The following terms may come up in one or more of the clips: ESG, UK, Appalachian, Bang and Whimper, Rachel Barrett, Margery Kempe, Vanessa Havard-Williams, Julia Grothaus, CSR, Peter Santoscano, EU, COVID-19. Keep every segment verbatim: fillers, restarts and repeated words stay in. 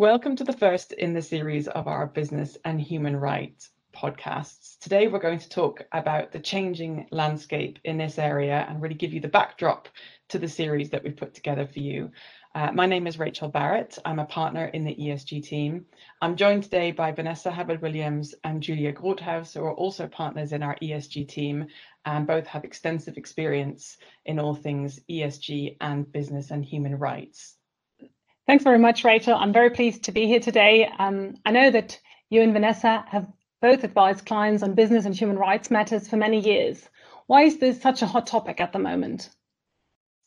Welcome to the first in the series of our business and human rights podcasts. Today we're going to talk about the changing landscape in this area and really give you the backdrop to the series that we've put together for you. Uh, my name is Rachel Barrett. I'm a partner in the E S G team. I'm joined today by Vanessa Havard-Williams and Julia Grothaus, who are also partners in our E S G team and both have extensive experience in all things E S G and business and human rights. Thanks very much, Rachel. I'm very pleased to be here today. Um, I know that you and Vanessa have both advised clients on business and human rights matters for many years. Why is this such a hot topic at the moment?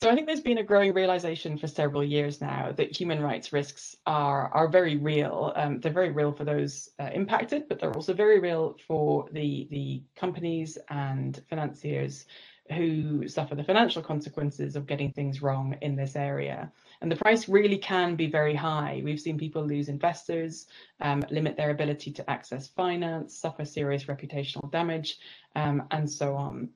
So I think there's been a growing realization for several years now that human rights risks are, are very real. Um, they're very real for those uh, impacted, but they're also very real for the, the companies and financiers who suffer the financial consequences of getting things wrong in this area. And the price really can be very high. We've seen people lose investors, um, limit their ability to access finance, suffer serious reputational damage, um, and so on.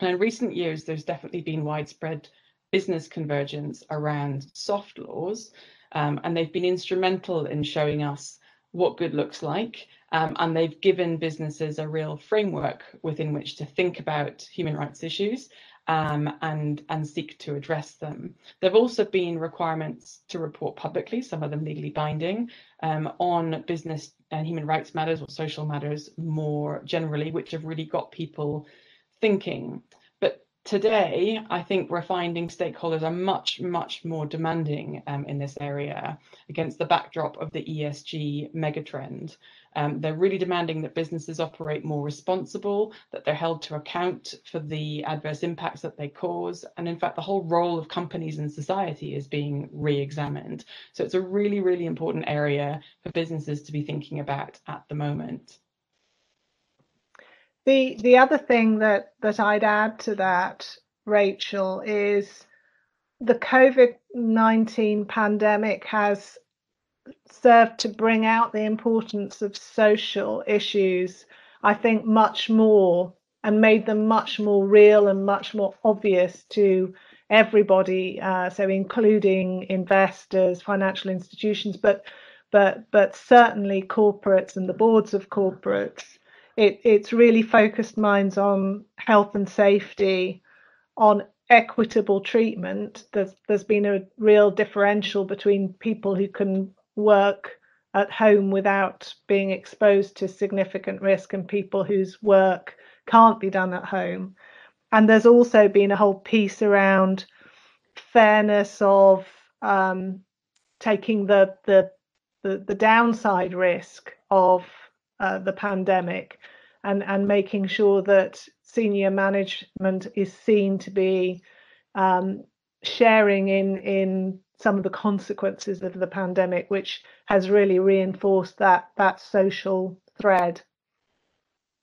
And in recent years, there's definitely been widespread business convergence around soft laws, um, and they've been instrumental in showing us what good looks like, um, and they've given businesses a real framework within which to think about human rights issues um, and, and seek to address them. There have also been requirements to report publicly, some of them legally binding, um, on business and human rights matters or social matters more generally, which have really got people thinking. But today, I think we're finding stakeholders are much, much more demanding um, in this area against the backdrop of the E S G megatrend. Um, they're really demanding that businesses operate more responsible, that they're held to account for the adverse impacts that they cause. And in fact, the whole role of companies in society is being re-examined. So it's a really, really important area for businesses to be thinking about at the moment. The the other thing that, that I'd add to that, Rachel, is the COVID nineteen pandemic has served to bring out the importance of social issues, I think, much more, and made them much more real and much more obvious to everybody, uh, so including investors, financial institutions, but but but certainly corporates and the boards of corporates. It, it's really focused minds on health and safety, on equitable treatment. There's, there's been a real differential between people who can work at home without being exposed to significant risk and people whose work can't be done at home. And there's also been a whole piece around fairness of um, taking the, the, the, the downside risk of Uh, the pandemic and, and making sure that senior management is seen to be um, sharing in, in some of the consequences of the pandemic, which has really reinforced that, that social thread.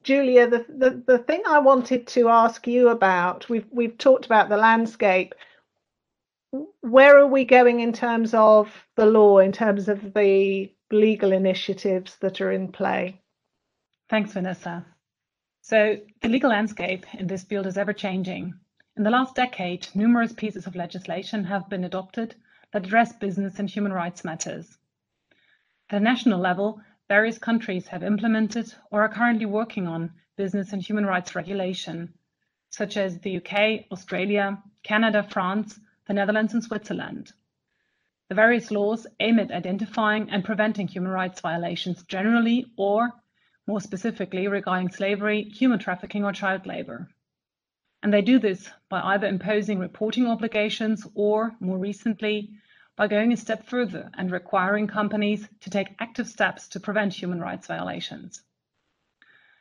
Julia, the, the, the thing I wanted to ask you about, we've, we've talked about the landscape. Where are we going in terms of the law, in terms of the legal initiatives that are in play? Thanks, Vanessa. So the legal landscape in this field is ever-changing. In the last decade, numerous pieces of legislation have been adopted that address business and human rights matters. At a national level, various countries have implemented or are currently working on business and human rights regulation, such as the U K, Australia, Canada, France, the Netherlands and Switzerland. The various laws aim at identifying and preventing human rights violations generally, or more specifically regarding slavery, human trafficking or child labor. And they do this by either imposing reporting obligations or, more recently, by going a step further and requiring companies to take active steps to prevent human rights violations.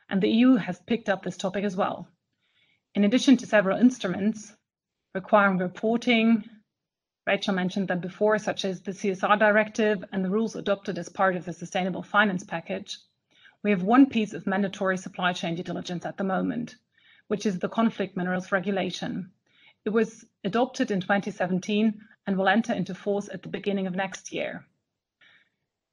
And the E U has picked up this topic as well. In addition to several instruments requiring reporting, Rachel mentioned them before, such as the C S R directive and the rules adopted as part of the sustainable finance package, we have one piece of mandatory supply chain due diligence at the moment, which is the conflict minerals regulation. It was adopted in twenty seventeen and will enter into force at the beginning of next year.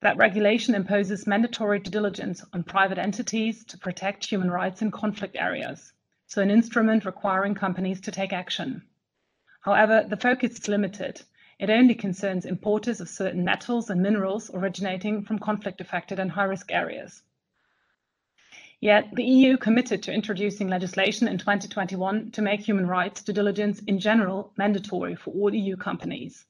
That regulation imposes mandatory due diligence on private entities to protect human rights in conflict areas, so an instrument requiring companies to take action. However, the focus is limited It only concerns importers of certain metals and minerals originating from conflict-affected and high-risk areas. Yet, the E U committed to introducing legislation in twenty twenty-one to make human rights due diligence in general mandatory for all E U companies.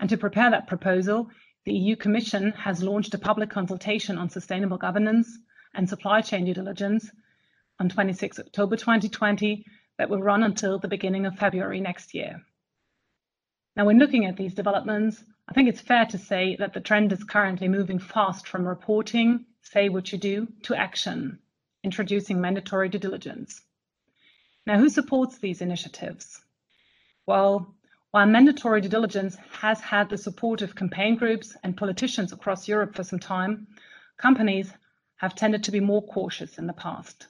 And to prepare that proposal, the E U Commission has launched a public consultation on sustainable governance and supply chain due diligence on the twenty-sixth of October twenty twenty that will run until the beginning of February next year. Now, when looking at these developments, I think it's fair to say that the trend is currently moving fast from reporting, say what you do, to action, introducing mandatory due diligence. Now, who supports these initiatives? Well, while mandatory due diligence has had the support of campaign groups and politicians across Europe for some time, companies have tended to be more cautious in the past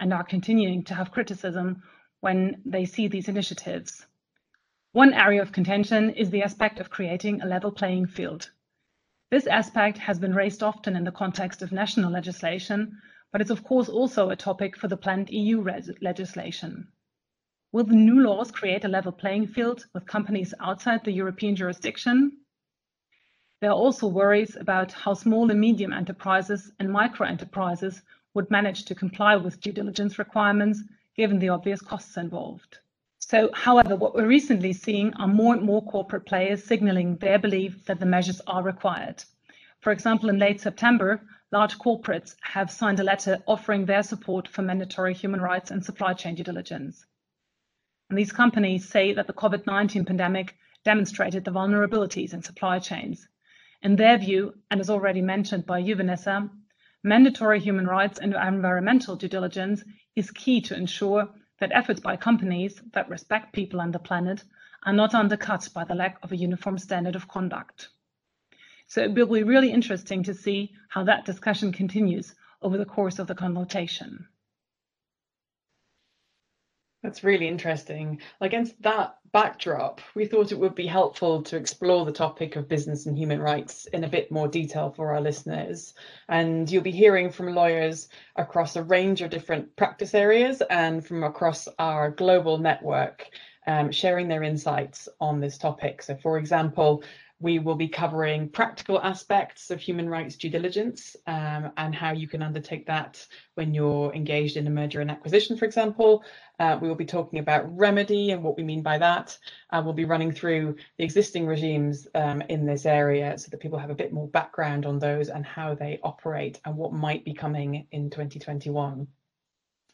and are continuing to have criticism when they see these initiatives. One area of contention is the aspect of creating a level playing field. This aspect has been raised often in the context of national legislation, but it's of course also a topic for the planned E U legislation. Will the new laws create a level playing field with companies outside the European jurisdiction? There are also worries about how small and medium enterprises and micro enterprises would manage to comply with due diligence requirements, given the obvious costs involved. So, however, what we're recently seeing are more and more corporate players signaling their belief that the measures are required. For example, in late September, large corporates have signed a letter offering their support for mandatory human rights and supply chain due diligence. And these companies say that the COVID nineteen pandemic demonstrated the vulnerabilities in supply chains. In their view, and as already mentioned by you, Vanessa, mandatory human rights and environmental due diligence is key to ensure that efforts by companies that respect people and the planet are not undercut by the lack of a uniform standard of conduct. So it will be really interesting to see how that discussion continues over the course of the consultation. That's really interesting. Against that backdrop, we thought it would be helpful to explore the topic of business and human rights in a bit more detail for our listeners. And you'll be hearing from lawyers across a range of different practice areas and from across our global network, um, sharing their insights on this topic. So, for example, we will be covering practical aspects of human rights due diligence um, and how you can undertake that when you're engaged in a merger and acquisition, for example. Uh, we will be talking about remedy and what we mean by that. Uh, we'll be running through the existing regimes um, in this area so that people have a bit more background on those and how they operate and what might be coming in twenty twenty-one.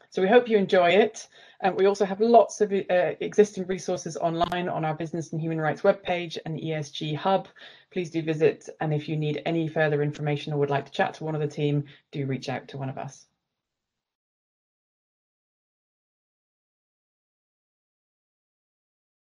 So we hope you enjoy it. Um, we also have lots of uh, existing resources online on our Business and Human Rights webpage and E S G Hub. Please do visit. And if you need any further information or would like to chat to one of the team, do reach out to one of us.